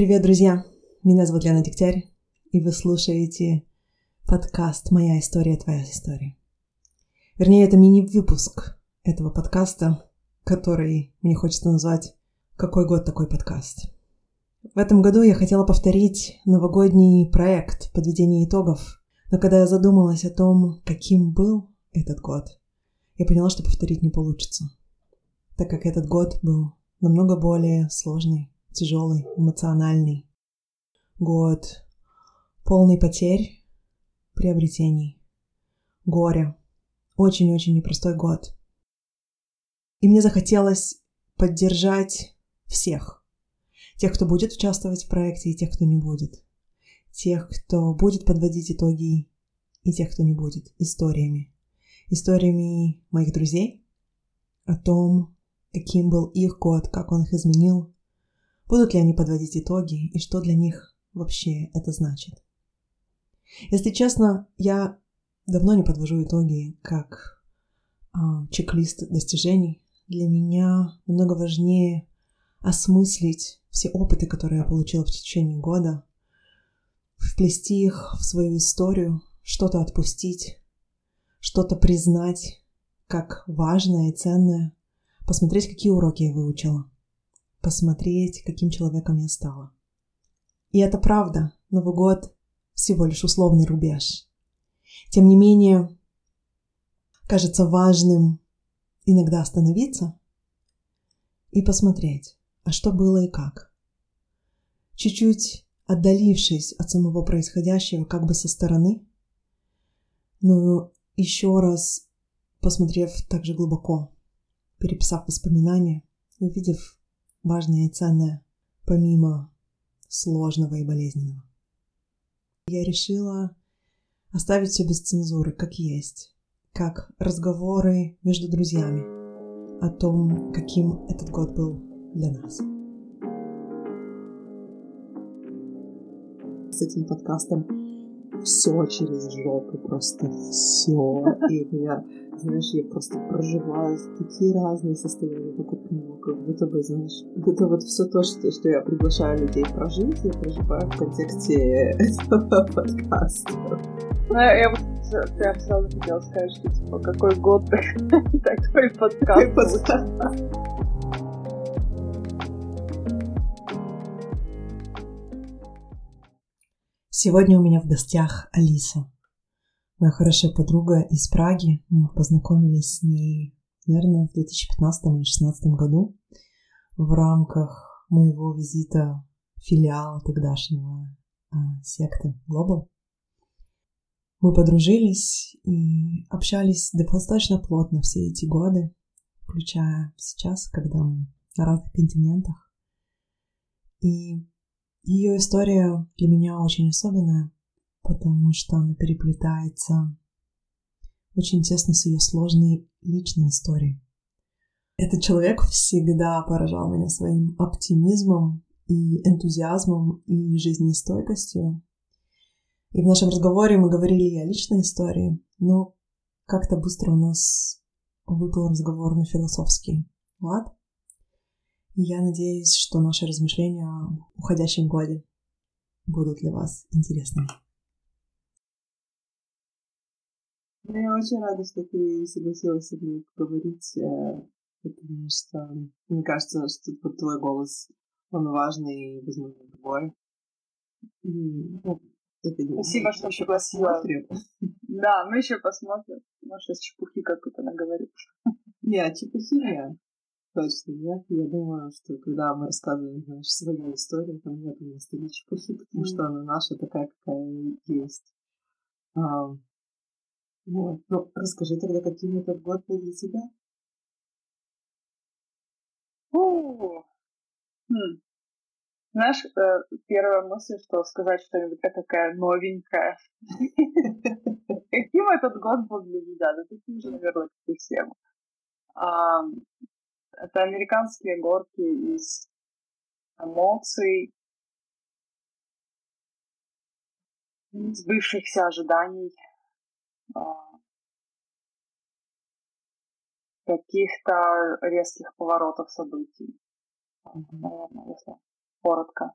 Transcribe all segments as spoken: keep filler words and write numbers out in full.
Привет, друзья! Меня зовут Лена Дегтярь, и вы слушаете подкаст «Моя история, твоя история». Вернее, это мини-выпуск этого подкаста, который мне хочется назвать «Какой год, такой подкаст». В этом году я хотела повторить новогодний проект подведения итогов, но когда я задумалась о том, каким был этот год, я поняла, что повторить не получится, так как этот год был намного более сложный, тяжелый, эмоциональный год, полный потерь, приобретений, горя. Очень-очень непростой год. И мне захотелось поддержать всех. Тех, кто будет участвовать в проекте, и тех, кто не будет. Тех, кто будет подводить итоги, и тех, кто не будет. Историями. Историями моих друзей о том, каким был их год, как он их изменил, будут ли они подводить итоги, и что для них вообще это значит. Если честно, я давно не подвожу итоги как э, чек-лист достижений. Для меня намного важнее осмыслить все опыты, которые я получила в течение года, вплести их в свою историю, что-то отпустить, что-то признать как важное и ценное, посмотреть, какие уроки я выучила, посмотреть, каким человеком я стала. И это правда, Новый год всего лишь условный рубеж. Тем не менее, кажется важным иногда остановиться и посмотреть, а что было и как. Чуть-чуть отдалившись от самого происходящего, как бы со стороны, но еще раз посмотрев так же глубоко, переписав воспоминания, увидев важное и ценное, помимо сложного и болезненного. Я решила оставить все без цензуры, как есть, как разговоры между друзьями о том, каким этот год был для нас. С этим подкастом все через жопу, просто все. И меня, знаешь, я просто проживаю такие разные состояния, как от него, как будто бы, знаешь, как будто вот все то, что, что я приглашаю людей прожить, я проживаю в контексте этого подкаста. Ну, я вот прям сразу хотела сказать, что, типа, какой год такой подкаст. Сегодня у меня в гостях Алиса, моя хорошая подруга из Праги. Мы познакомились с ней, наверное, в две тысячи пятнадцатом или две тысячи шестнадцатом году в рамках моего визита в филиал тогдашнего секты Global. Мы подружились и общались достаточно плотно все эти годы, включая сейчас, когда мы на разных континентах. И ее история для меня очень особенная, потому что она переплетается очень тесно с ее сложной личной историей. Этот человек всегда поражал меня своим оптимизмом и энтузиазмом и жизнестойкостью. И в нашем разговоре мы говорили и о личной истории, но как-то быстро у нас выпал разговор на философский лад. Я надеюсь, что наши размышления об уходящем годе будут для вас интересными. Я очень рада, что ты согласилась со мной поговорить, потому что мне кажется, что твой голос, он важный и, возможно, другой. Спасибо, что пригласила. Да, мы еще посмотрим. Может, из чепухи, как это она говорит. Нет, чепухи нет. Точно нет. Я думаю, что когда мы рассказываем нашу свою историю, там нет места для чепухи, потому mm. что она наша такая, какая есть. А, вот. Ну, расскажи тогда, каким этот год был для тебя? О, хм. Знаешь, первая мысль, что сказать что-нибудь такая новенькая. Каким этот год был для меня? Да таким же, наверное, как и всем. Это американские горки из эмоций, из сбывшихся ожиданий, каких-то резких поворотов событий, наверное, если коротко.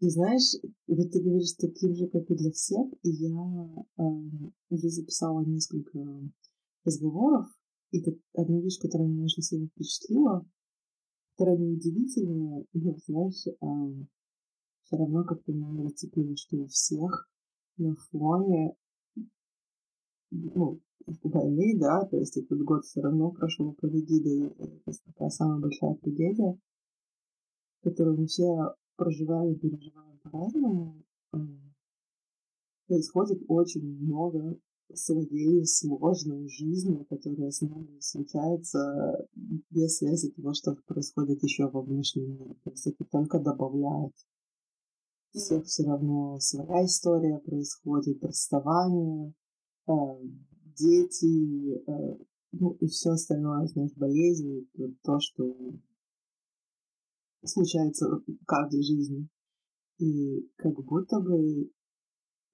Ты знаешь, вот ты говоришь таким же, как и для всех, и я э, уже записала несколько разговоров, и одна вещь, которая меня очень сильно впечатлила, которая неудивительная, но, знаешь, э, все равно как-то меня зацепило, что у всех на фоне, ну, войны, да, то есть этот год все равно прошел под эгидой, это такая самая большая трагедия, которую все проживаем и переживаем по-разному, происходит очень много своей сложной жизни, которая с нами случается без связи того, что происходит еще во внешнем мире. То есть это только добавляет. У всех все равно своя история происходит, расставание, дети, ну и все остальное, знаешь, болезни, то, что случается в каждой жизни. И как будто бы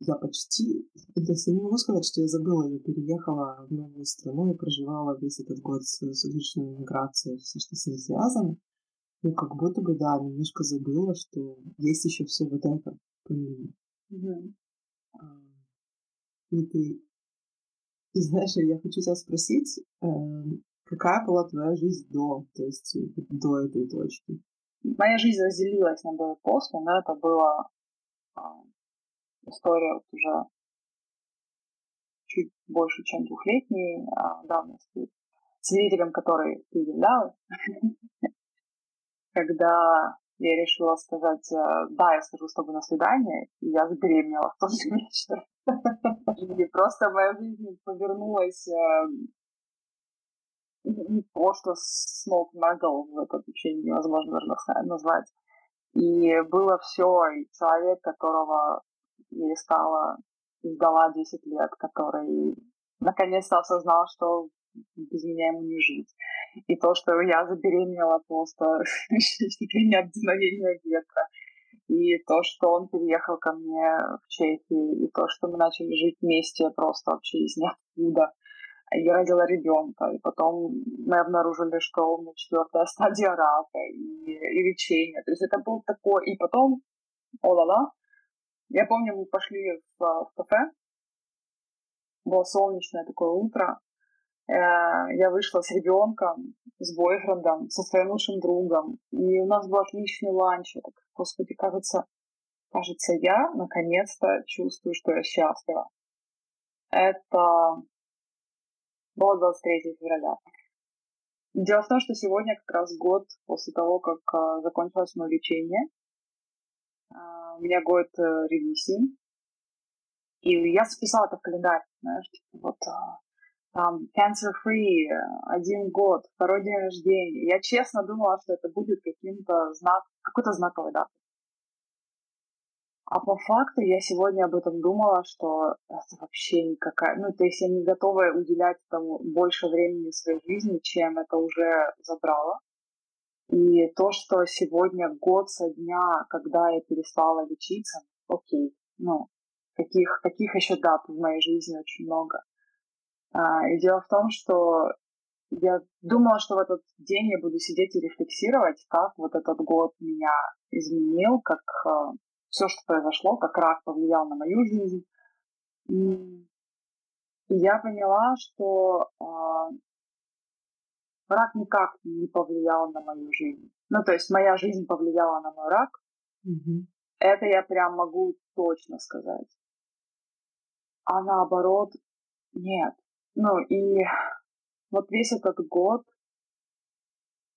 я почти... Я не могу сказать, что я забыла. Я переехала в новую страну и проживала весь этот год с личной миграцией, все, что с ней связано. Но как будто бы, да, немножко забыла, что есть еще все вот это. Mm-hmm. И ты... И знаешь, я хочу тебя спросить, какая была твоя жизнь до, то есть до этой точки? Моя жизнь разделилась на до и после, но это была э, история вот уже чуть больше, чем двухлетней э, давности, с зрителем, который ты являлась, когда я решила сказать, да, я схожу с тобой на свидание, и я забеременела в тот же вечер. И просто моя жизнь повернулась не то, что с ног на голову, это вообще невозможно назвать. И было все, и человек, которого я искала, ждала десять лет, который наконец-то осознал, что без меня ему не жить. И то, что я забеременела просто не от дуновения ветра. И то, что он переехал ко мне в Чехию, и то, что мы начали жить вместе просто вообще из ниоткуда. Я родила ребенка, и потом мы обнаружили, что у меня четвертая стадия рака и, и лечение. То есть это был такой... И потом, о-ла-ла, я помню, мы пошли в, в кафе, было солнечное такое утро, я вышла с ребенком, с бойфрендом, со своим лучшим другом, и у нас был отличный ланч. Я так, господи, кажется, кажется, я наконец-то чувствую, что я счастлива. Это... Было двадцать третьего февраля. Дело в том, что сегодня как раз год после того, как а, закончилось мое лечение. А, у меня год а, ревизии. И я записала это в календарь, знаешь, типа вот а, там cancer-free, один год, второй день рождения. Я честно думала, что это будет каким-то знак, какой-то знаковой датой. А по факту я сегодня об этом думала, что это вообще никакая... Ну, то есть я не готова уделять этому больше времени своей жизни, чем это уже забрало. И то, что сегодня год со дня, когда я перестала лечиться, окей, ну, таких, таких еще дат в моей жизни очень много. А, и дело в том, что я думала, что в этот день я буду сидеть и рефлексировать, как вот этот год меня изменил, как... Все, что произошло, как рак повлиял на мою жизнь. И я поняла, что э, рак никак не повлиял на мою жизнь. Ну, то есть моя жизнь повлияла на мой рак. Mm-hmm. Это я прям могу точно сказать. А наоборот, нет. Ну, и вот весь этот год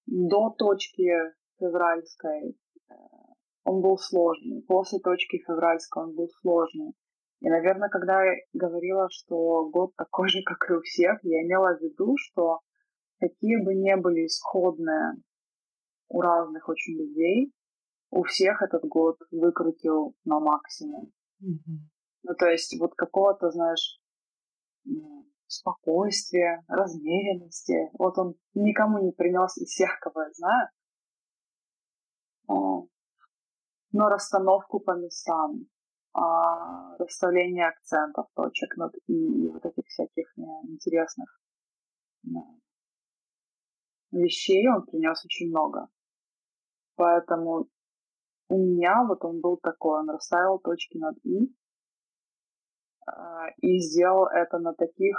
до точки февральской он был сложный. После точки февральской он был сложный. И, наверное, когда я говорила, что год такой же, как и у всех, я имела в виду, что какие бы ни были исходные у разных очень людей, у всех этот год выкрутил на максимум. Mm-hmm. Ну, то есть вот какого-то, знаешь, спокойствия, размеренности. Вот он никому не принес из всех, кого я знаю, но расстановку по местам, а, расставление акцентов, точек, ну, и, и вот этих всяких не, интересных не, вещей он принес очень много. Поэтому у меня вот он был такой, он расставил точки над «и» и сделал это на таких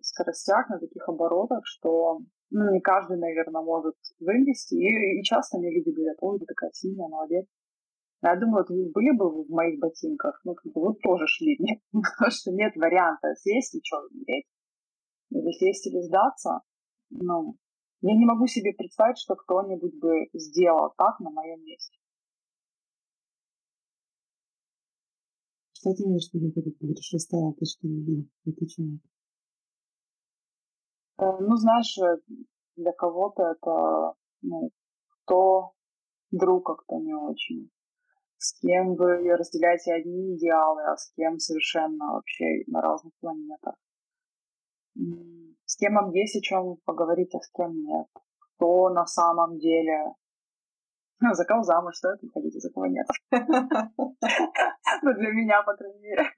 скоростях, на таких оборотах, что ну, не каждый, наверное, может вынести. И, и часто мне люди говорят: ой, ты такая сильная, молодец. Я думаю, вот вы были бы в моих ботинках, ну, как бы вы тоже шли, нет? Потому что нет варианта съесть и что, умереть. Или съесть или сдаться. Ну, я не могу себе представить, что кто-нибудь бы сделал так на моем месте. Что ты имеешь в виду, когда ты говоришь, что стоял точки любви? И почему? Ну, знаешь, для кого-то это, ну, кто друг как-то не очень. С кем вы разделяете одни идеалы, а с кем совершенно вообще на разных планетах. С кем вам есть о чем поговорить, а с кем нет. Кто на самом деле... За кого замуж стоит выходить, а за кого нет. Ну, для меня, по крайней мере.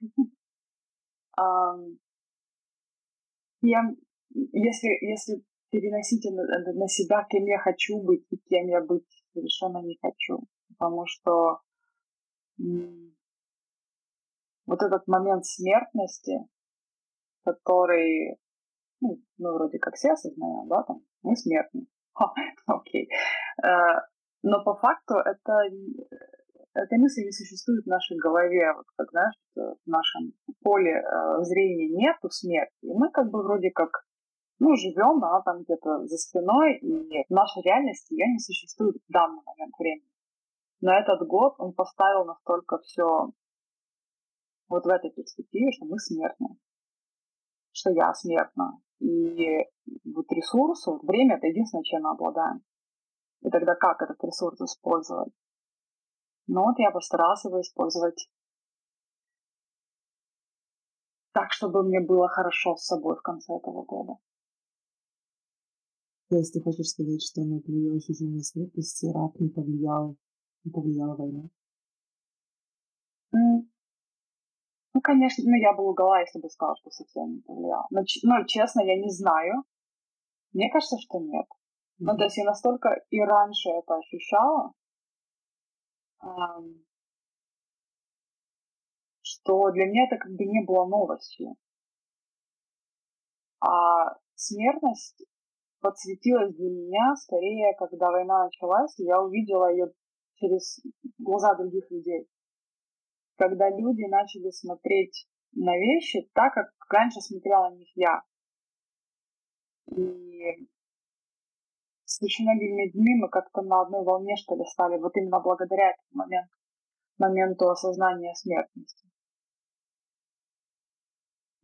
Если переносить на себя, кем я хочу быть и кем я быть совершенно не хочу. Потому что... Вот этот момент смертности, который, ну, мы вроде как все осознаем, да, там, мы смертны, окей. Но по факту это, эта мысль не существует в нашей голове, вот как, знаешь, в нашем поле зрения нету смерти. И мы как бы вроде как, ну, живем, она там где-то за спиной, и в нашей реальности ее не существует в данный момент времени. Но этот год он поставил настолько все вот в этой перспективе, что мы смертны, что я смертна. И вот ресурс, вот время — это единственное, чем мы обладаем. И тогда как этот ресурс использовать? Ну вот я постаралась его использовать так, чтобы мне было хорошо с собой в конце этого года. То есть ты хочешь сказать, что на твоё ощущение смертности рак не повлиял? Не повлияла война? Ну, конечно, ну, я бы лгала, если бы сказала, что совсем не повлияла. Но, но, честно, я не знаю. Мне кажется, что нет. Mm-hmm. Ну, то есть я настолько и раньше это ощущала, эм, что для меня это как бы не было новостью. А смертность подсветилась для меня скорее, когда война началась, и я увидела ее через глаза других людей. Когда люди начали смотреть на вещи так, как раньше смотрела на них я. И с очень многими людьми мы как-то на одной волне, что ли, стали, вот именно благодаря этому моменту, моменту осознания смертности.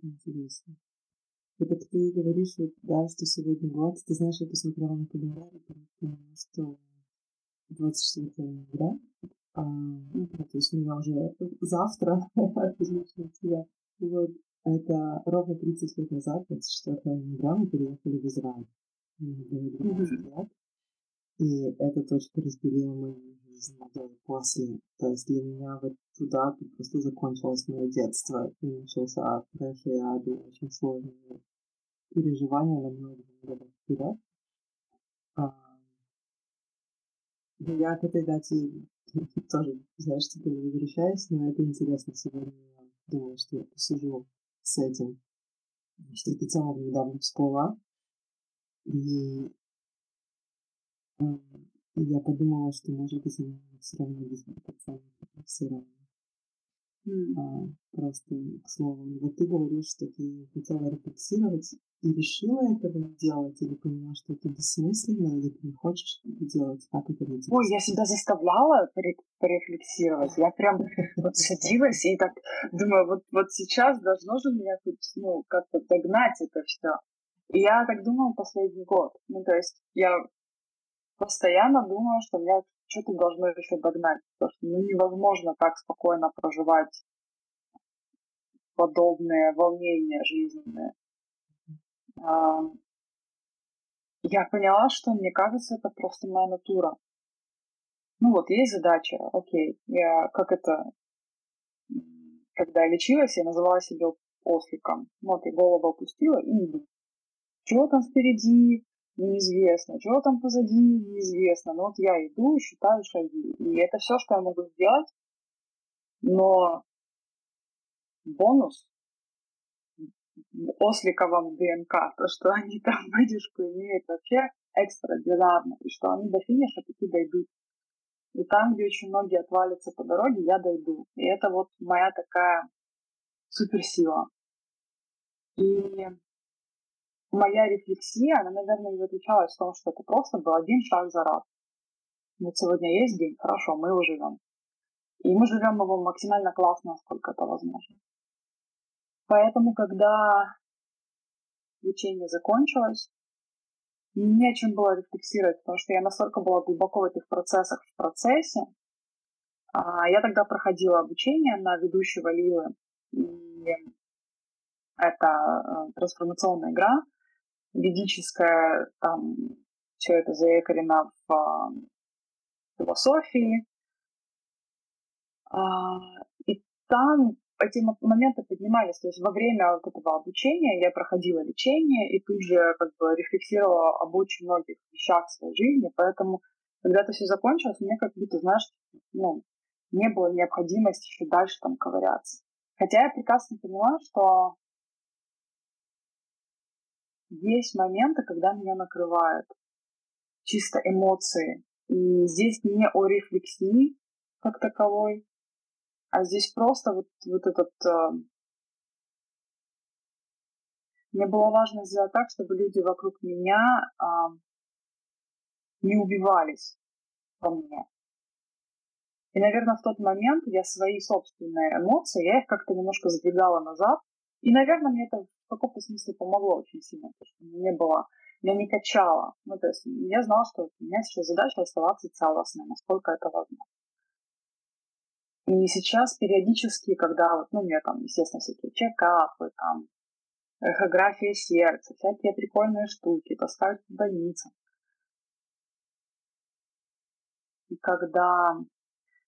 Интересно. Это ты говоришь, да, что сегодня двадцать, ты знаешь, я посмотрела на календарь, потому что двадцать четвёртого, да? А, то есть у меня уже завтра, вот, это ровно тридцать лет назад, двадцать четвёртого ноября, мы переехали в Израиль. Mm-hmm. И эта точка разделила мою жизнь до и после. То есть для меня вот туда просто закончилось мое детство. И начался трэш и ад, очень сложные переживания на многие годы вперед. Я к этой дате тоже, знаешь, теперь возвращаюсь, но это интересно. Сегодня я думаю, что я посижу с этим, что эта тема недавно всплыла. И я подумала, что, может быть, она все равно дискомпенсирована. Mm. Просто, к слову, вот ты говоришь, что ты хотела рефлексировать и решила этого не делать, или поняла, что это бессмысленно, или ты не хочешь это делать, как это делать? Ой, я себя заставляла порефлексировать, я прям вот садилась и так думаю, вот, вот сейчас должно же меня тут, ну, как-то догнать это все. И я так думала последний год, ну, то есть я постоянно думала, что меня что-то должно еще догнать, потому что ну, невозможно так спокойно проживать подобные волнения жизненные. А, я поняла, что, мне кажется, это просто моя натура. Ну вот, есть задача, окей. Я, как это, когда я лечилась, я называла себя осликом. Вот, я голову опустила и не думала. Чего там впереди? неизвестно, чего там позади, неизвестно. Но вот я иду и считаю шаги. И это все, что я могу сделать. Но бонус осликовым ДНК, то, что они там выдержку имеют вообще экстраординарно, и что они до финиша таки дойдут. И там, где очень многие отвалятся по дороге, я дойду. И это вот моя такая суперсила. И моя рефлексия, она, наверное, и заключалась в том, что это просто был один шаг за раз. Вот сегодня есть день, хорошо, мы его живем. И мы живем его максимально классно, насколько это возможно. Поэтому, когда лечение закончилось, нечем было рефлексировать, потому что я настолько была глубоко в этих процессах, в процессе. Я тогда проходила обучение на ведущего Лилы. И это трансформационная игра, ведическая, там все это заекорено в философии. И там эти моменты поднимались. То есть во время вот этого обучения я проходила лечение и тут же как бы рефлексировала об очень многих вещах в своей жизни. Поэтому, когда это все закончилось, мне как будто, знаешь, ну, не было необходимости еще дальше там ковыряться. Хотя я прекрасно поняла, что есть моменты, когда меня накрывают чисто эмоции. И здесь не о рефлексии как таковой, а здесь просто вот, вот этот... Э... Мне было важно сделать так, чтобы люди вокруг меня э, не убивались во мне. И, наверное, в тот момент я свои собственные эмоции, я их как-то немножко сдвигала назад. И, наверное, мне это в каком-то смысле помогло очень сильно, потому что мне было... Я не качала. Ну, то есть я знала, что у меня сейчас задача оставаться целостной, насколько это возможно. И сейчас периодически, когда, вот, ну, у меня там, естественно, всякие чекапы, там, эхография сердца, всякие прикольные штуки, таскают в больницу. И когда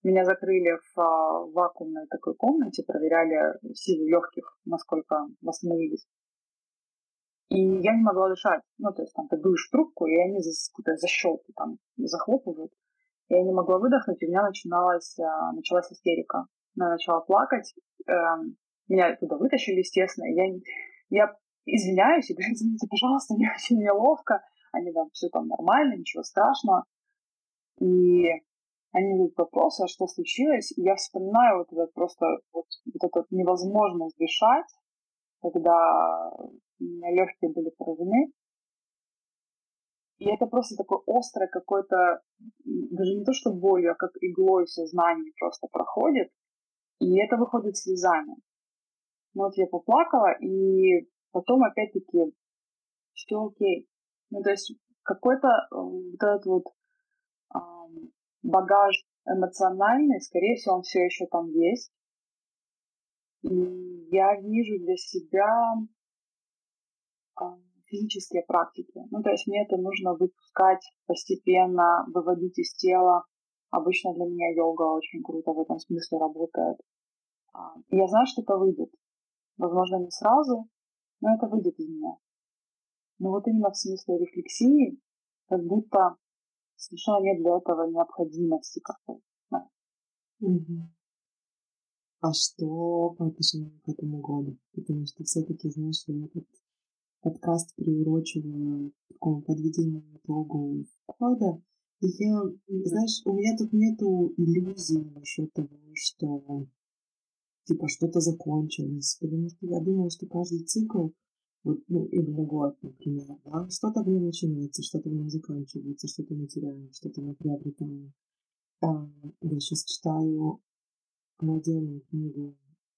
меня закрыли в вакуумной такой комнате, проверяли силу легких, насколько восстановились. И я не могла дышать. Ну, то есть там ты дуешь трубку, и они за щелку там захлопывают. Я не могла выдохнуть, и у меня начиналась, началась истерика. Я начала плакать, меня туда вытащили, естественно. Я, я извиняюсь и говорю, извините, пожалуйста, мне очень неловко. Они там, все там нормально, ничего страшного. И они задают вопросы, а что случилось? И я вспоминаю вот это просто вот, вот эту невозможность дышать, когда у меня легкие были поражены. И это просто такое острое какое-то, даже не то что болью, а как иглой сознание просто проходит. И это выходит слезами. Ну, вот я поплакала, и потом опять-таки все окей. Ну, то есть какой-то вот этот вот эм, багаж эмоциональный, скорее всего, он все еще там есть. И я вижу для себя... Эм, физические практики. Ну, то есть мне это нужно выпускать постепенно, выводить из тела. Обычно для меня йога очень круто в этом смысле работает. И я знаю, что это выйдет. Возможно, не сразу, но это выйдет из меня. Но вот именно в смысле рефлексии как будто совершенно нет для этого необходимости какой-то. Да. Угу. А что по отношению к этому году? Потому что все-таки, знаешь, я тут подкаст приурочиваю к такому подведению итогу года. И я, знаешь, у меня тут нету иллюзий насчет того, что типа что-то закончилось. Потому что я думаю, что каждый цикл, вот, ну, именно год, например, да, что-то в нем начинается, что-то в нем заканчивается, что-то мы теряем, что-то мы приобретаем. А, я сейчас читаю отдельную книгу,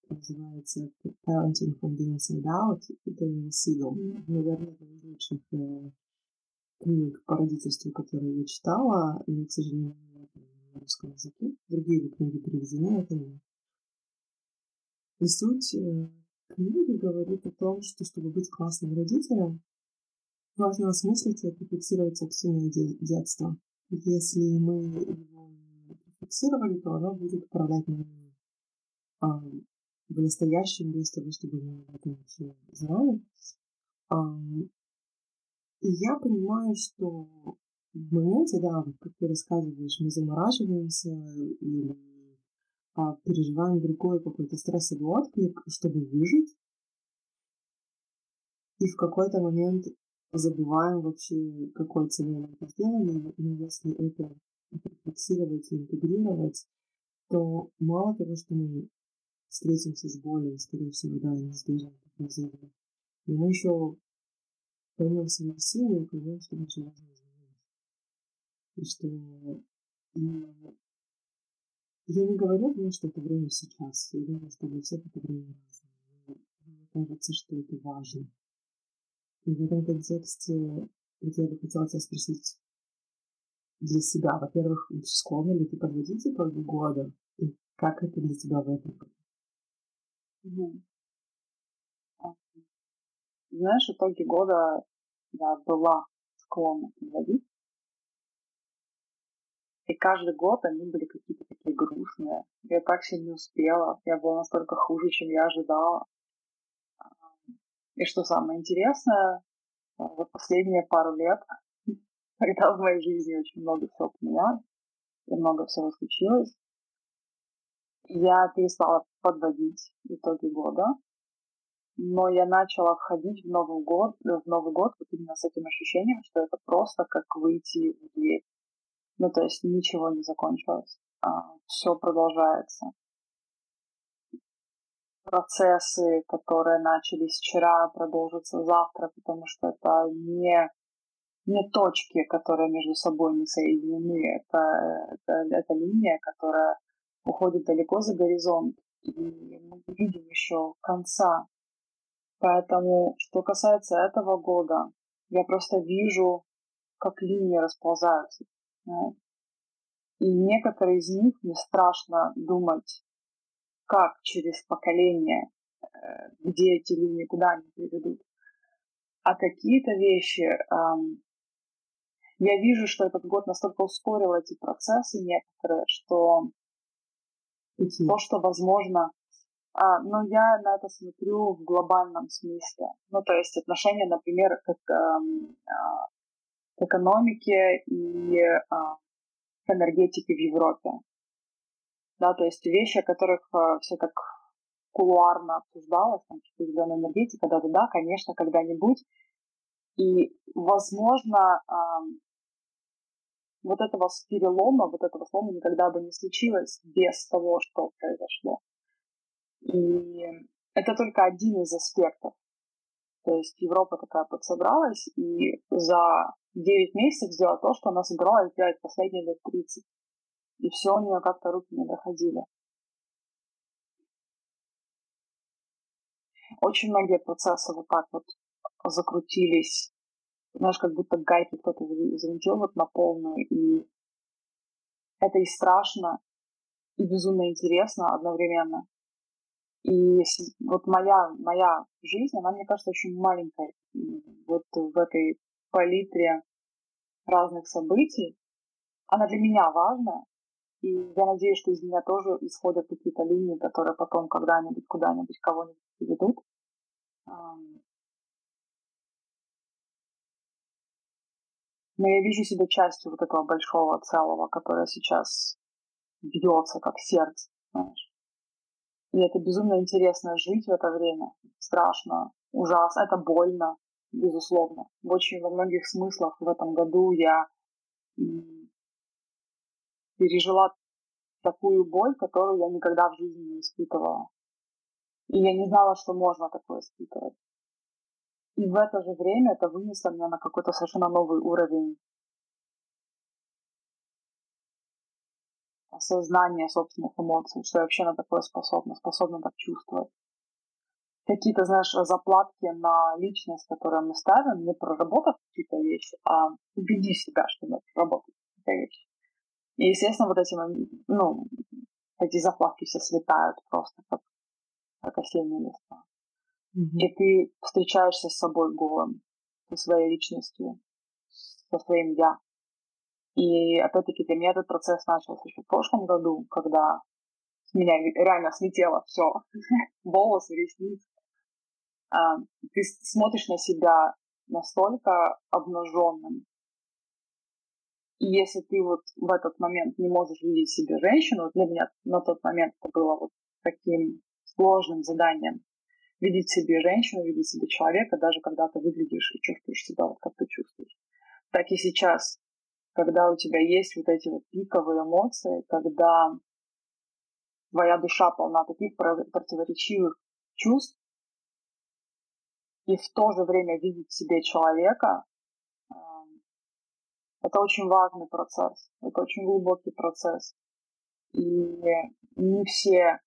называется Parenting from the Inside Out, это Сила. Наверное, это из лучших э, книг по родительству, которые я читала, и, к сожалению, на русском языке. Другие книги переведены, это не. И суть э, книги говорит о том, что, чтобы быть классным родителем, важно осмыслить и отрефлексировать собственное де- детство. Если мы его не рефлексировали, то оно будет управлять нами э, в настоящем, без того, чтобы мы об этом еще знали. И я понимаю, что в моменте, да, как ты рассказываешь, мы замораживаемся или а, переживаем другой какой-то стрессовый отклик, чтобы выжить. И в какой-то момент забываем вообще, какой ценой мы это сделали. Но если это фиксировать и интегрировать, то мало того, что мы встретимся с болью, скорее всего, да, и не сбежим, как мы сделали, но мы еще поймем свои силы и поймем, что мы живем. И что и... я не говорю, потому что это время сейчас. Я думаю, что для всех это время разное. Мне кажется, что это важно. И в этом контексте вот я бы хотела тебя спросить для себя. Во-первых, склонна ли ты подводить итоги года? И как это для тебя в этом году? Mm-hmm. Знаешь, итоги года я была склонна подводить. И каждый год они были какие-то такие грустные. Я так сильно не успела. Я была настолько хуже, чем я ожидала. И что самое интересное, за последние пару лет, когда в моей жизни очень много всего поменялось, и много всего случилось, я перестала подводить итоги года. Но я начала входить в Новый год, в Новый год вот именно с этим ощущением, что это просто как выйти в дверь. Ну, то есть ничего не закончилось, а, все продолжается. Процессы, которые начались вчера, продолжатся завтра, потому что это не, не точки, которые между собой не соединены, это, это, это линия, которая уходит далеко за горизонт, и мы не видим еще конца. Поэтому, что касается этого года, я просто вижу, как линии расползаются. И некоторые из них мне страшно думать, как через поколение, где эти линии, куда они приведут. А какие-то вещи, эм, я вижу, что этот год настолько ускорил эти процессы некоторые, что mm-hmm. то, что возможно, а, но я на это смотрю в глобальном смысле. Ну, то есть отношения, например, как... Эм, э, к экономике и а, к энергетике в Европе. Да, то есть вещи, о которых а, все так кулуарно обсуждалось, там, что зеленая энергетика, да-да-да, конечно, когда-нибудь. И, возможно, а, вот этого перелома, вот этого слома никогда бы не случилось без того, что произошло. И это только один из аспектов. То есть Европа такая подсобралась и за девять месяцев сделала то, что она собиралась делать последние лет тридцать. И все у нее как-то руки не доходили. Очень многие процессы вот так вот закрутились. Знаешь, как будто гайки кто-то завинтил вот на полную. И это и страшно, и безумно интересно одновременно. И вот моя, моя жизнь, она, мне кажется, очень маленькая. Вот в этой палитре разных событий. Она для меня важна. И я надеюсь, что из меня тоже исходят какие-то линии, которые потом когда-нибудь, куда-нибудь, кого-нибудь приведут. Но я вижу себя частью вот этого большого целого, которое сейчас бьется, как сердце, знаешь. И это безумно интересно жить в это время. Страшно, ужасно, это больно, безусловно. В очень во многих смыслах в этом году я пережила такую боль, которую я никогда в жизни не испытывала. И я не знала, что можно такое испытывать. И в это же время это вынесло меня на какой-то совершенно новый уровень осознание собственных эмоций, что я вообще на такое способна, способна так чувствовать. Какие-то, знаешь, заплатки на личность, которые мы ставим, не проработав какие-то вещи, а убеди себя, что мы проработали какие-то вещи. И, естественно, вот эти, ну, эти заплатки все слетают просто, как, как осенние листа. Mm-hmm. И ты встречаешься с собой голым, со своей личностью, со своим «я». И опять-таки для меня этот процесс начался еще в прошлом году, когда с меня реально слетело все, волосы, ресницы. Ты смотришь на себя настолько обнаженным. И если ты вот в этот момент не можешь видеть себе женщину, для меня на тот момент это было вот таким сложным заданием, видеть себе женщину, видеть себе человека, даже когда ты выглядишь и чувствуешь себя, вот как ты чувствуешь. Так и сейчас, когда у тебя есть вот эти вот пиковые эмоции, когда твоя душа полна таких противоречивых чувств, и в то же время видеть в себе человека, это очень важный процесс, это очень глубокий процесс. И не все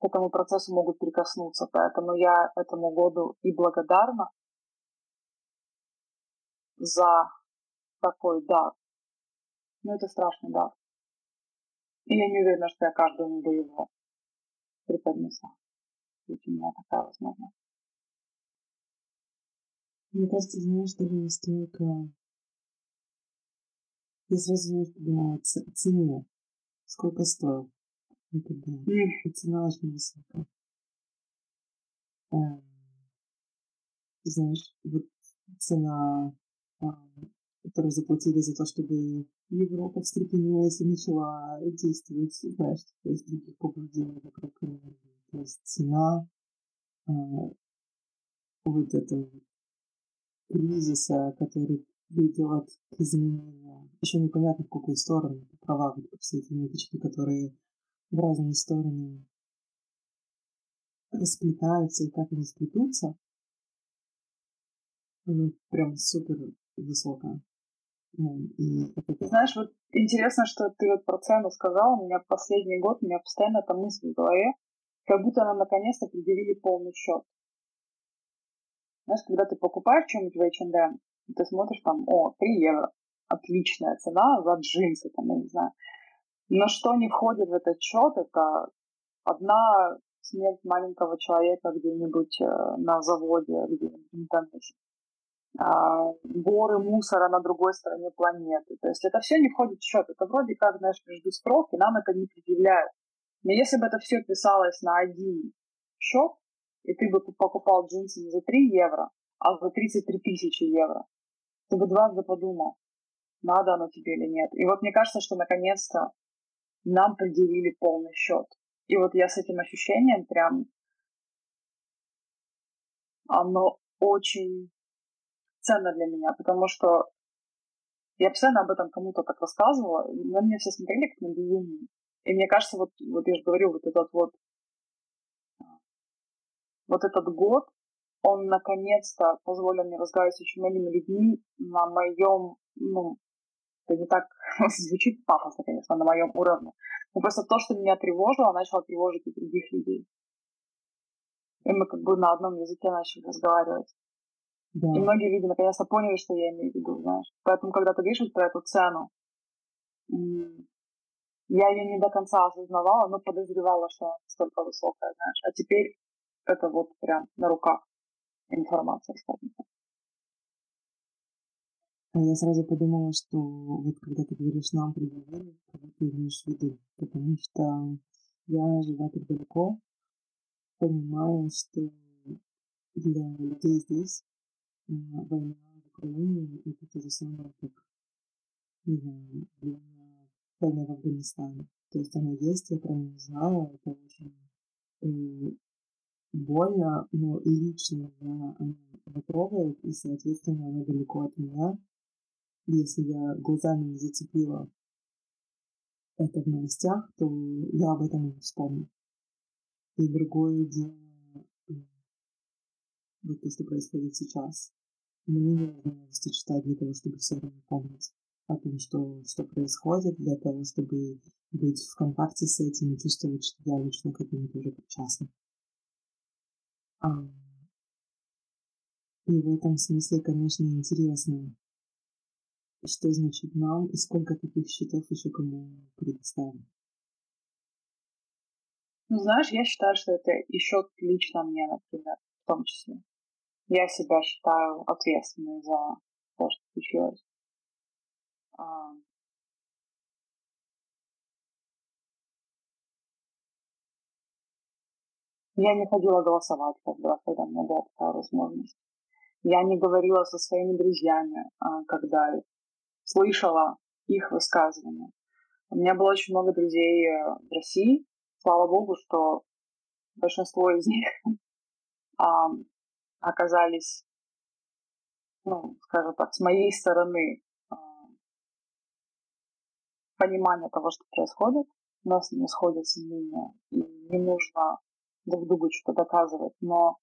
к этому процессу могут прикоснуться, поэтому я этому году и благодарна за такой дар. Ну, это страшный дар. И я не уверена, что я каждому бы его преподнесла. Ведь у меня такая возможность. Мне кажется, знаешь, даже настолько... Я сразу не поняла цену. Сколько стоил. Никогда. И цена очень высока. А, знаешь, вот цена... которые заплатили за то, чтобы Европа встрепенулась и начала действовать, знаешь, то есть других побуждений вокруг Украины. То есть цена э, вот этого кризиса, который ведет к изменению, еще непонятно в какую сторону, права вот все эти ниточки, которые в разные стороны расплетаются и как они сплетутся, ну, прям супер высоко. Знаешь, вот интересно, что ты вот про цену сказала. У меня последний год, у меня постоянно эта мысль в голове, как будто она наконец-то предъявили полный счет. Знаешь, когда ты покупаешь что-нибудь в эйч энд эм, ты смотришь там, о, три евро, отличная цена за джинсы, там, я не знаю. Но что не входит в этот счет, это одна смерть маленького человека где-нибудь на заводе, где-нибудь на Донбассе. Горы мусора на другой стороне планеты. То есть это все не входит в счет. Это вроде как, знаешь, между строк, и нам это не предъявляют. Но если бы это все писалось на один счет, и ты бы покупал джинсы не за три евро, а за тридцать три тысячи евро, ты бы дважды подумал, надо оно тебе или нет. И вот мне кажется, что наконец-то нам предъявили полный счет. И вот я с этим ощущением прям... Оно очень... ценно для меня, потому что я постоянно об этом кому-то так рассказывала, и на меня все смотрели как на безумие. И мне кажется, вот, вот я же говорю, вот этот вот вот этот год, он наконец-то позволил мне разговаривать с очень многими людьми на моем, ну, это не так звучит пафосно, конечно, на моем уровне. Но просто то, что меня тревожило, начало тревожить и других людей. И мы как бы на одном языке начали разговаривать. Да. И многие люди наконец-то поняли, что я имею в виду, знаешь. Поэтому, когда ты пишешь про эту цену, я ее не до конца осознавала, но подозревала, что она настолько высокая, знаешь. А теперь это вот прям на руках информация, скажем так. А я сразу подумала, что вот когда ты говоришь «нам предъявили», ты имеешь в виду, потому что я жила так далеко, понимаю, что для людей здесь война в Украине — это то же самое, как война в Афганистане. То есть она есть, я прям не знала, это очень э, больно, но и лично она, она потрогает, и, соответственно, она далеко от меня. Если я глазами не зацепила это в новостях, то я об этом не вспомню. И другое дело, вот то, что происходит сейчас. Мне не нужно новости читать для того, чтобы все время помнить о том, что, что происходит, для того, чтобы быть в контакте с этим и чувствовать, что я лично к этому тоже причастна. А... И в этом смысле, конечно, интересно, что значит нам и сколько таких счетов еще кому предоставим. Ну, знаешь, я считаю, что это и счет лично мне, например, в том числе. Я себя считаю ответственной за то, что случилось. А... Я не ходила голосовать, когда, когда у меня была такая возможность. Я не говорила со своими друзьями, когда слышала их высказывания. У меня было очень много друзей в России. Слава богу, что большинство из них оказались, ну, скажем так, с моей стороны понимание того, что происходит. У нас не сходятся мнения, и не нужно друг другу что-то доказывать. Но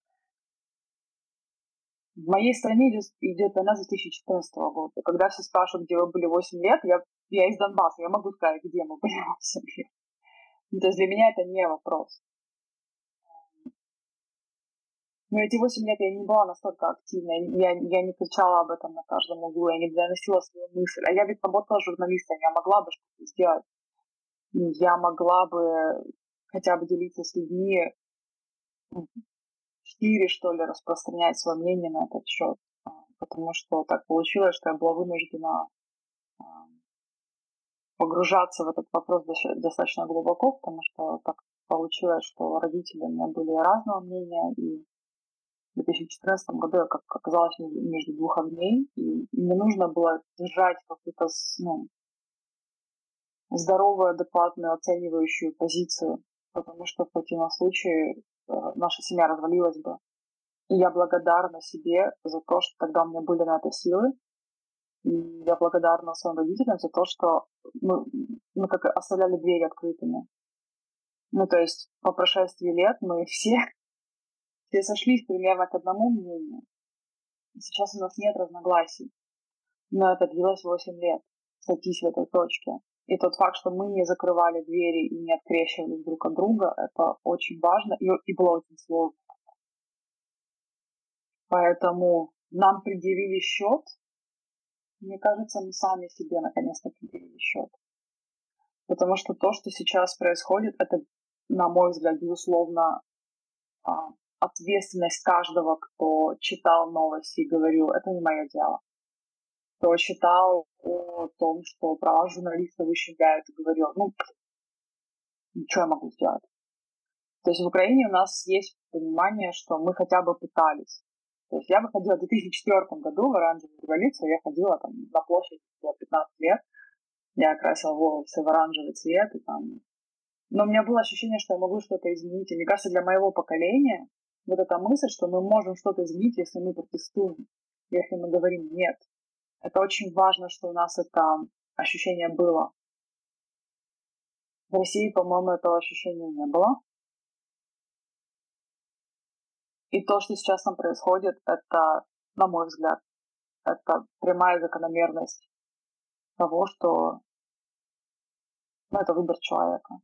в моей стране идет, идет война с две тысячи четырнадцатого года. И когда все спрашивают, где вы были восемь лет, я, я из Донбасса, я могу сказать, где мы были восемь лет. То есть для меня это не вопрос. Но эти восемь лет я не была настолько активна, я, я не кричала об этом на каждом углу, я не доносила свою мысль. А я ведь работала журналистом, я могла бы что-то сделать. Я могла бы хотя бы делиться с людьми, шире, что ли, распространять свое мнение на этот счет. Потому что так получилось, что я была вынуждена погружаться в этот вопрос достаточно глубоко, потому что так получилось, что родители у меня были разного мнения, и в две тысячи четырнадцатом году я, как оказалось, между двух огней, и мне нужно было держать какую-то, ну, здоровую, адекватную, оценивающую позицию, потому что в противном случае наша семья развалилась бы. И я благодарна себе за то, что тогда у меня были на это силы. И я благодарна своим родителям за то, что мы, мы как оставляли двери открытыми. Ну, то есть по прошествии лет мы все, все сошлись примерно к одному мнению. Сейчас у нас нет разногласий. Но это длилось восемь лет, сойтись в этой точке. И тот факт, что мы не закрывали двери и не открещивались друг от друга, это очень важно и, и было очень сложно. Поэтому нам предъявили счет. Мне кажется, мы сами себе наконец-то предъявили счет. Потому что то, что сейчас происходит, это, на мой взгляд, безусловно, ответственность каждого, кто читал новости и говорил, это не мое дело. Кто читал о том, что права журналистов ущемляют, и говорил, ну, ничего я могу сделать. То есть в Украине у нас есть понимание, что мы хотя бы пытались. То есть я выходила в две тысячи четвёртом году в оранжевую революцию, я ходила там на площадь, было пятнадцать лет, я красила волосы в оранжевый цвет, и там... но у меня было ощущение, что я могу что-то изменить. И мне кажется, для моего поколения вот эта мысль, что мы можем что-то изменить, если мы протестуем, если мы говорим «нет». Это очень важно, что у нас это ощущение было. В России, по-моему, этого ощущения не было. И то, что сейчас там происходит, это, на мой взгляд, это прямая закономерность того, что, ну, это выбор человека.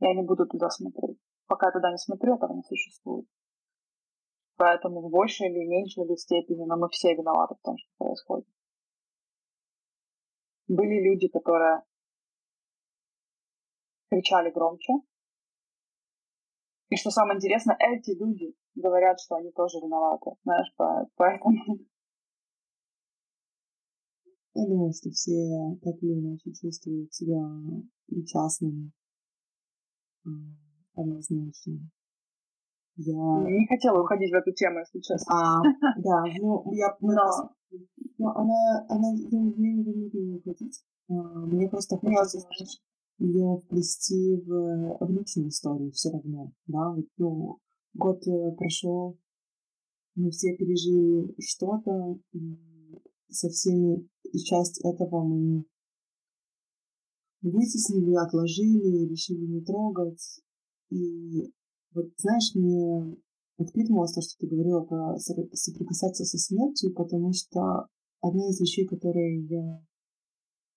Я не буду туда смотреть. Пока я туда не смотрю, этого не существует. Поэтому в большей или меньшей ли степени, но мы все виноваты в том, что происходит. Были люди, которые кричали громче. И что самое интересное, эти люди говорят, что они тоже виноваты. Знаешь, поэтому... Я думаю, что все так или иначе чувствуют себя участными. Однозначно. Я... не хотела уходить в эту тему, если честно. А, да, ну, я... Но... Но она... она я, я не думаю уходить. Мне просто хочется, знаешь, ее вплести в, в личную историю все равно, да, вот, ну, год прошел, мы все пережили что-то, со всеми, и часть этого мы вытеснили, отложили, решили не трогать, и вот, знаешь, мне откликнулось то, что ты говорила про соприкасаться со смертью, потому что одна из вещей, которые я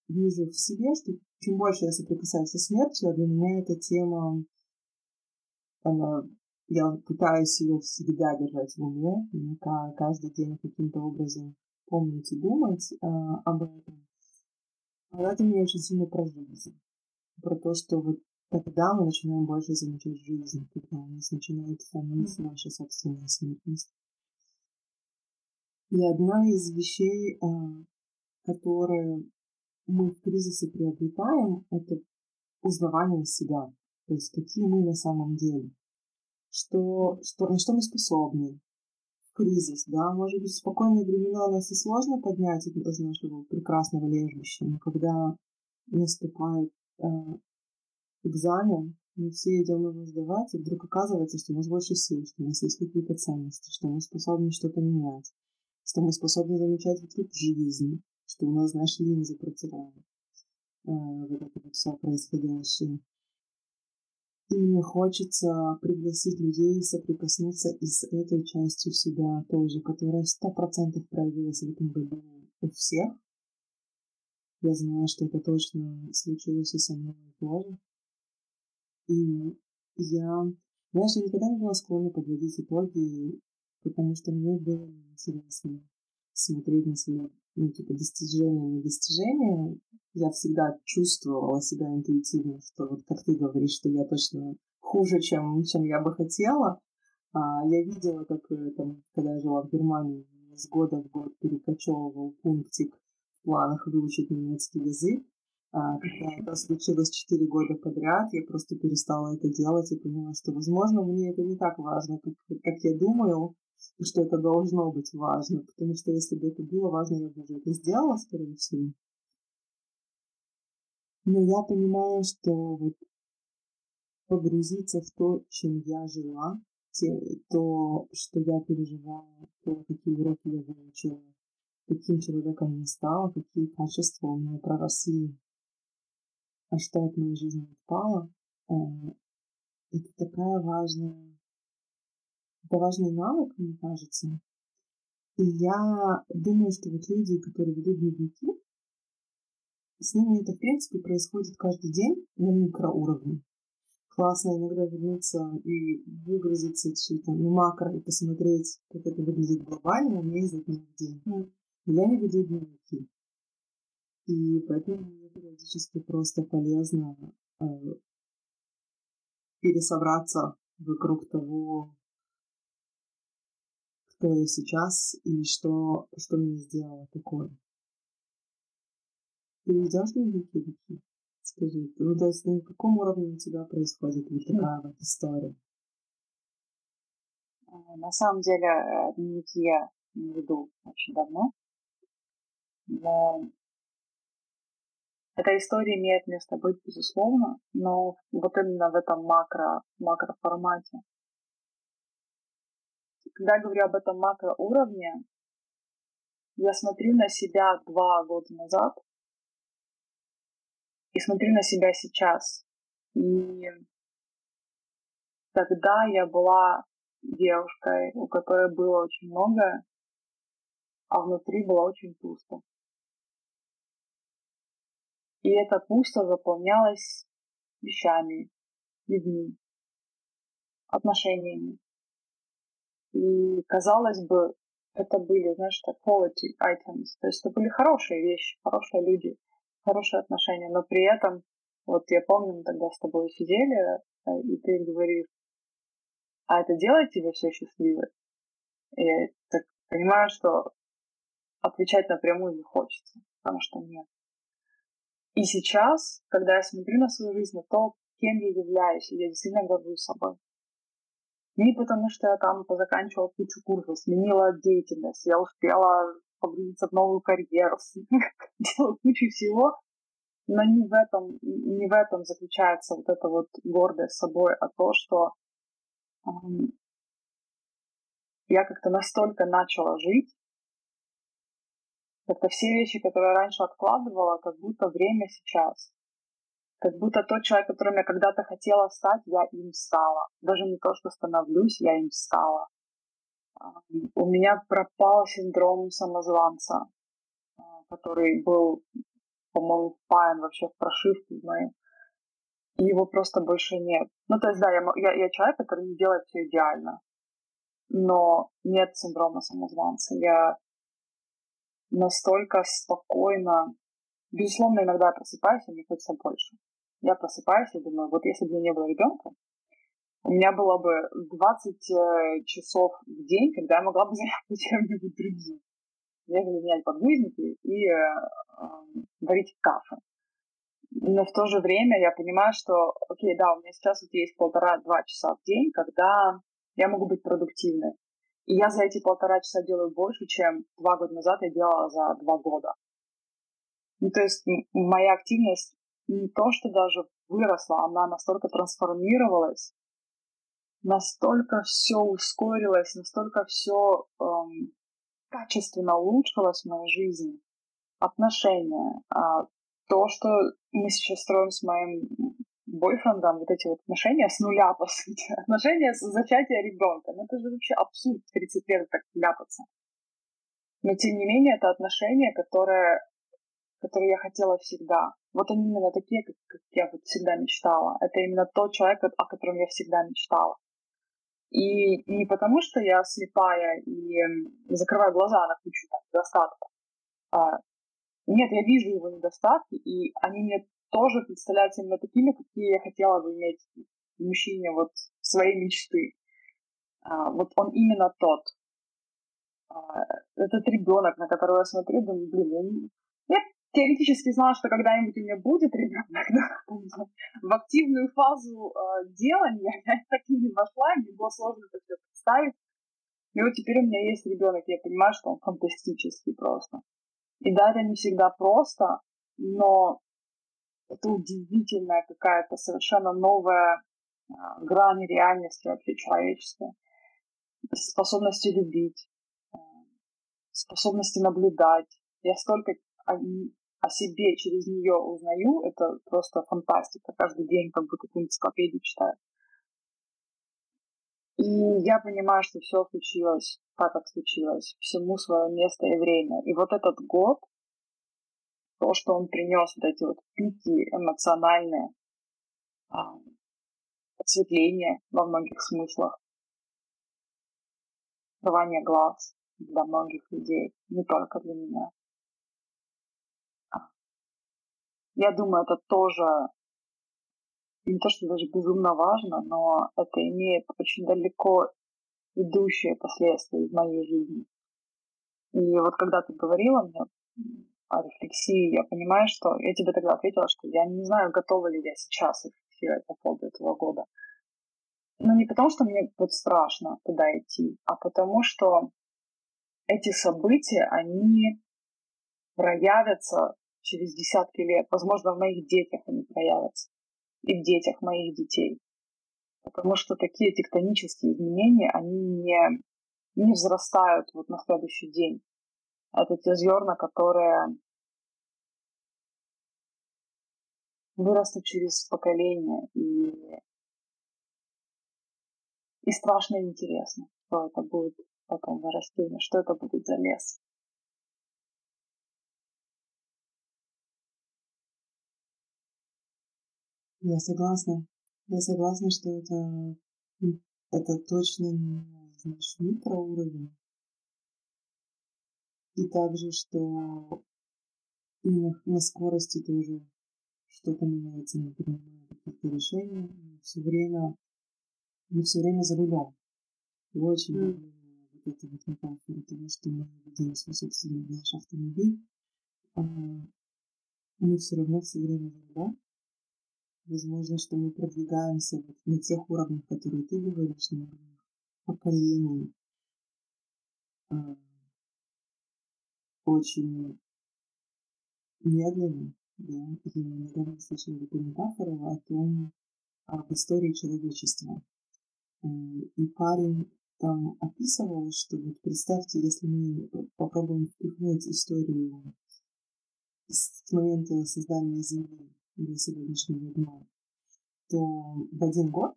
вижу в себе, что чем больше я соприкасаюсь со смертью, для меня эта тема, она, я пытаюсь ее всегда держать в уме, я каждый день каким-то образом помнить и думать э, об этом. Но это меня очень сильно про жизнь, про то, что вот тогда мы начинаем больше замечать жизнь, когда у нас начинает становиться наша собственная смертность. И одна из вещей, э, которые мы в кризисе приобретаем, это узнавание себя. То есть какие мы на самом деле, что, что, на что мы способны, в кризис, да, может быть, в спокойные времена нас и сложно поднять из нашего прекрасного лежбища, но когда наступает э, экзамен, мы все идем его сдавать, и вдруг оказывается, что у нас больше сил, что у нас есть какие-то ценности, что мы способны что-то менять, что мы способны замечать вокруг жизни, что у нас наши линзы протирают, э, вот это вот все происходящее. И мне хочется пригласить людей соприкоснуться и с этой частью себя тоже, которая сто процентов проявилась в этом году у всех. Я знаю, что это точно случилось и со мной тоже. И я, знаешь, я никогда не была склонна подводить итоги, потому что мне было интересно смотреть на свои, ну, типа, достижения, недостижения. Я всегда чувствовала себя интуитивно, что вот как ты говоришь, что я точно хуже, чем, чем я бы хотела. А, я видела, как там, когда я жила в Германии, с года в год перекочевывал пунктик в планах выучить немецкий язык. А, когда это случилось четыре года подряд, я просто перестала это делать и поняла, что, возможно, мне это не так важно, как, как я думаю, и что это должно быть важно. Потому что если бы это было важно, я бы уже это сделала, скорее всего. Но я понимаю, что вот погрузиться в то, чем я жила, то, что я переживала, то, какие уроки я выучила, каким человеком я стала, какие качества у меня проросли, а что от моей жизни отпало, это такая важная, это важный навык, мне кажется. И я думаю, что вот люди, которые ведут дневники, с ними это, в принципе, происходит каждый день на микроуровне. Классно иногда вернуться и выгрузиться что-то на макро и посмотреть, как это выглядит глобально, у меня из этого день. Я не веду дневники. И поэтому мне периодически просто полезно э, пересобраться вокруг того, кто я сейчас и что, что мне сделало такое. Ты ведёшь дневники? Скажи, ну, то есть на каком уровне у тебя происходит вот такая вот история? На самом деле дневники я не веду очень давно, но эта история имеет место быть, безусловно, но вот именно в этом макро, макроформате. Когда я говорю об этом макроуровне, я смотрю на себя два года назад, и смотрю на себя сейчас. И тогда я была девушкой, у которой было очень много, а внутри было очень пусто. И это пусто заполнялось вещами, людьми, отношениями. И, казалось бы, это были, знаешь, так, quality items. То есть это были хорошие вещи, хорошие люди, хорошие отношения, но при этом, вот я помню, мы тогда с тобой сидели, и ты говоришь, а это делает тебя все счастливой? И я так понимаю, что отвечать напрямую не хочется, потому что нет. И сейчас, когда я смотрю на свою жизнь, на то, кем я являюсь, я действительно горжусь собой. Не потому, что я там позаканчивала кучу курсов, сменила деятельность, я успела погрузиться в новую карьеру, делать кучу всего, но не в этом, не в этом заключается вот эта вот гордость собой, а то, что э, я как-то настолько начала жить, как-то все вещи, которые я раньше откладывала, как будто время сейчас, как будто тот человек, которым я когда-то хотела стать, я им стала, даже не то, что становлюсь, я им стала. У меня пропал синдром самозванца, который был, по-моему, впаян вообще в прошивку мою. И его просто больше нет. Ну, то есть, да, я, я, я человек, который не делает все идеально. Но нет синдрома самозванца. Я настолько спокойно... Безусловно, иногда я просыпаюсь, и мне хочется больше. Я просыпаюсь и думаю, вот если бы у меня не было ребенка, у меня было бы двадцать часов в день, когда я могла бы заняться чем-нибудь другим. Я могла менять подгузники и э, э, варить кафе. Но в то же время я понимаю, что, окей, да, у меня сейчас вот есть полтора-два часа в день, когда я могу быть продуктивной. И я за эти полтора часа делаю больше, чем два года назад я делала за два года. Ну, то есть моя активность не то, что даже выросла, она настолько трансформировалась, настолько все ускорилось, настолько все эм, качественно улучшилось в моей жизни. Отношения, а, то, что мы сейчас строим с моим бойфрендом, вот эти вот отношения с нуля, по сути, отношения с зачатия ребенка. Ну, это же вообще абсурд, тридцать лет так ляпаться. Но, тем не менее, это отношения, которые, которые я хотела всегда. Вот они именно такие, как, как я вот всегда мечтала. Это именно тот человек, о котором я всегда мечтала. И не потому, что я слепая и закрываю глаза на кучу там недостатков. А, нет, я вижу его недостатки, и они мне тоже представляются именно такими, какие я хотела бы иметь в мужчине вот своей мечты. А, вот он именно тот. А, этот ребенок, на которого я смотрю, думаю, блин, я теоретически знала, что когда-нибудь у меня будет ребенок, да? В активную фазу э, делания я так и не вошла, мне было сложно это все представить. И вот теперь у меня есть ребенок, я понимаю, что он фантастический просто. И да, это не всегда просто, но это удивительная какая-то совершенно новая э, грань реальности вообще человеческой. Способности любить, э, способности наблюдать. Я столько о себе через нее узнаю, это просто фантастика. Каждый день как будто какую-нибудь энциклопедию читаю. И я понимаю, что все случилось так, как случилось. Всему свое место и время. И вот этот год, то, что он принес вот эти вот пики эмоциональные, осветление во многих смыслах, открывание глаз для многих людей, не только для меня. Я думаю, это тоже не то, что даже безумно важно, но это имеет очень далеко идущие последствия в моей жизни. И вот когда ты говорила мне о рефлексии, я понимаю, что я тебе тогда ответила, что я не знаю, готова ли я сейчас рефлексировать по поводу этого года. Но не потому, что мне вот страшно туда идти, а потому, что эти события, они проявятся через десятки лет. Возможно, в моих детях они проявятся. И в детях моих детей. Потому что такие тектонические изменения, они не, не взрастают вот на следующий день. Это те зерна, которые вырастут через поколение. И, и страшно и интересно, что это будет потом за растение, что это будет за лес. Я согласна. Я согласна, что это, это точно не значит не про уровень. И также, что и на, на скорости тоже что-то меняется, мы принимаем какие-то решения, мы все время, мы все время за рулем. И очень люблю mm. вот это вот метафора того, что мы ведем свой собственный наш автомобиль, а мы все равно все время за рулем. Возможно, что мы продвигаемся вот на тех уровнях, которые ты говоришь, на уровнях поколений. Очень медленно, да, и недавно слышала такую метафору о том, об истории человечества. И парень там описывал, что вот представьте, если мы попробуем впихнуть историю с момента создания Земли до сегодняшнего дня, то в один год,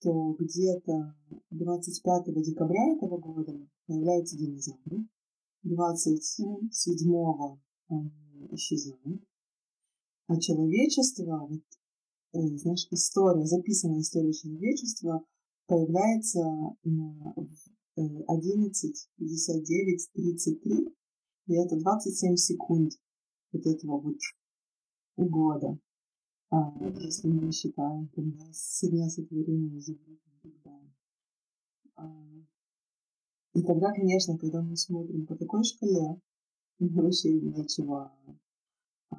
то где-то двадцать пятого декабря этого года появляются динозавры, двадцать седьмого исчезают, а человечество, вот, знаешь, история, записанная история человечества появляется на одиннадцать пятьдесят девять тридцать три, и это двадцать семь секунд вот этого вот года, а, если мы считаем, когда со дня сотворения Земли и так далее. А, и тогда, конечно, когда мы смотрим по такой шкале, вообще нечего. А,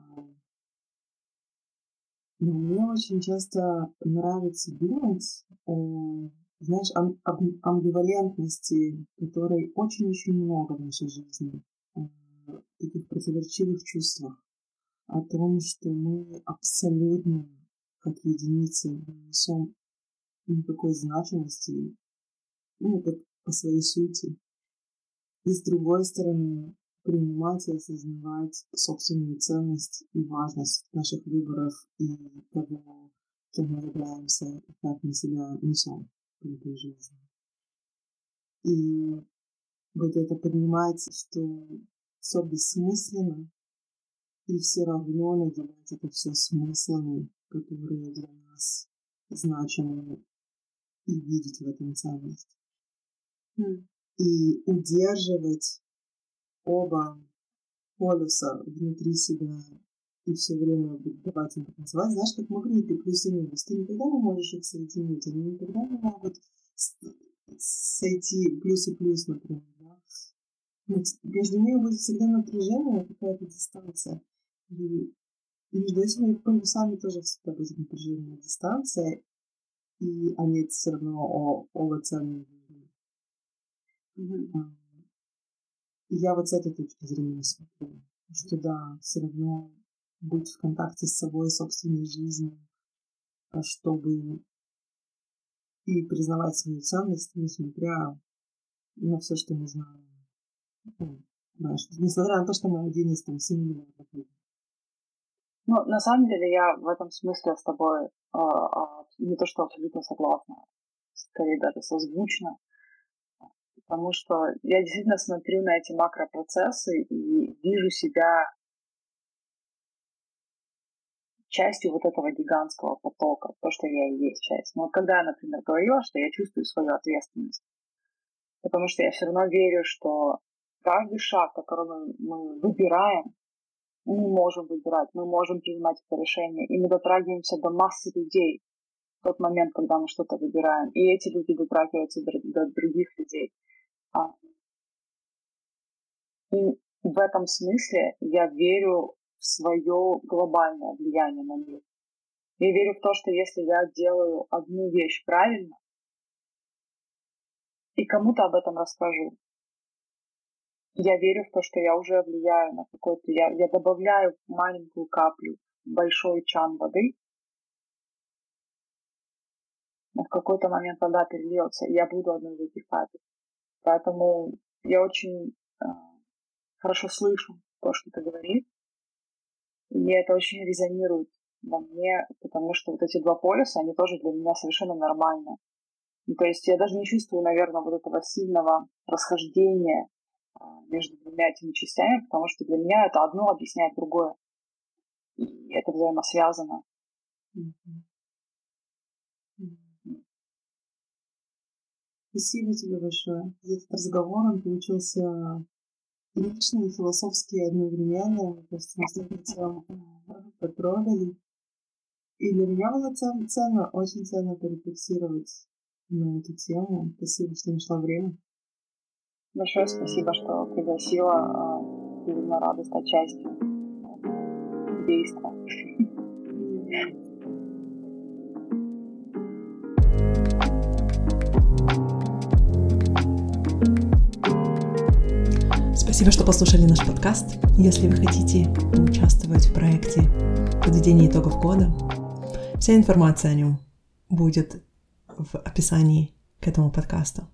но мне очень часто нравится думать о знаешь, ам- ам- амбивалентности, которой очень-очень много в нашей жизни, таких противоречивых чувствах, о том, что мы абсолютно как единицы не несем никакой значимости, ну, как по своей сути. И с другой стороны, принимать и осознавать собственную ценность и важность наших выборов и того, кем мы являемся и как мы себя несем в этой жизни. И вот это понимать, что все бессмысленно, и все равно наделять это все смыслами, которые для нас значимы, и видеть в этом ценность. Mm. И удерживать оба полюса внутри себя и все время давать им танцевать. Знаешь, как магниты, плюс и минус. Ты никогда не можешь их соединить. Они никогда не могут сойти плюс и плюс, например. Да? Между ними будет всегда напряжение, какая-то дистанция. И между этими полюсами тоже всегда будет напряжение, дистанция. И они все равно оба ценные. Mm-hmm. Я вот с этой точки зрения смотрю, что да, все равно быть в контакте с собой, собственной жизнью, чтобы и признавать свою ценность, несмотря на все, что мы знаем. Ну, знаешь, несмотря на то, что мы один из там семи. Ну, на самом деле, я в этом смысле с тобой э, не то что абсолютно согласна, скорее даже созвучна. Потому что я действительно смотрю на эти макропроцессы и вижу себя частью вот этого гигантского потока, то, что я и есть часть. Но когда я, например, говорила, что я чувствую свою ответственность, потому что я все равно верю, что каждый шаг, который мы выбираем, мы можем выбирать, мы можем принимать это решение, и мы дотрагиваемся до массы людей в тот момент, когда мы что-то выбираем, и эти люди дотрагиваются до других людей. И в этом смысле я верю в свое глобальное влияние на мир. Я верю в то, что если я делаю одну вещь правильно, и кому-то об этом расскажу, я верю в то, что я уже влияю на какой-то... Я, я добавляю маленькую каплю в большой чан воды, но в какой-то момент вода перельется, и я буду одной из этих капель. Поэтому я очень э, хорошо слышу то, что ты говоришь. И это очень резонирует во мне, потому что вот эти два полюса, они тоже для меня совершенно нормальные. Ну, то есть я даже не чувствую, наверное, вот этого сильного расхождения э, между двумя этими частями, потому что для меня это одно объясняет другое. И это взаимосвязано. Mm-hmm. Спасибо тебе большое за этот разговор. Он получился личный, философский одновременно. Мне кажется, мы с этим тем потрогали. И для меня было ценно, очень ценно порефлексировать на эту тему. Спасибо, что нашла время. Большое спасибо, что пригласила. Безумно рада стать частью действия. Спасибо, что послушали наш подкаст. Если вы хотите поучаствовать в проекте подведения итогов года, вся информация о нем будет в описании к этому подкасту.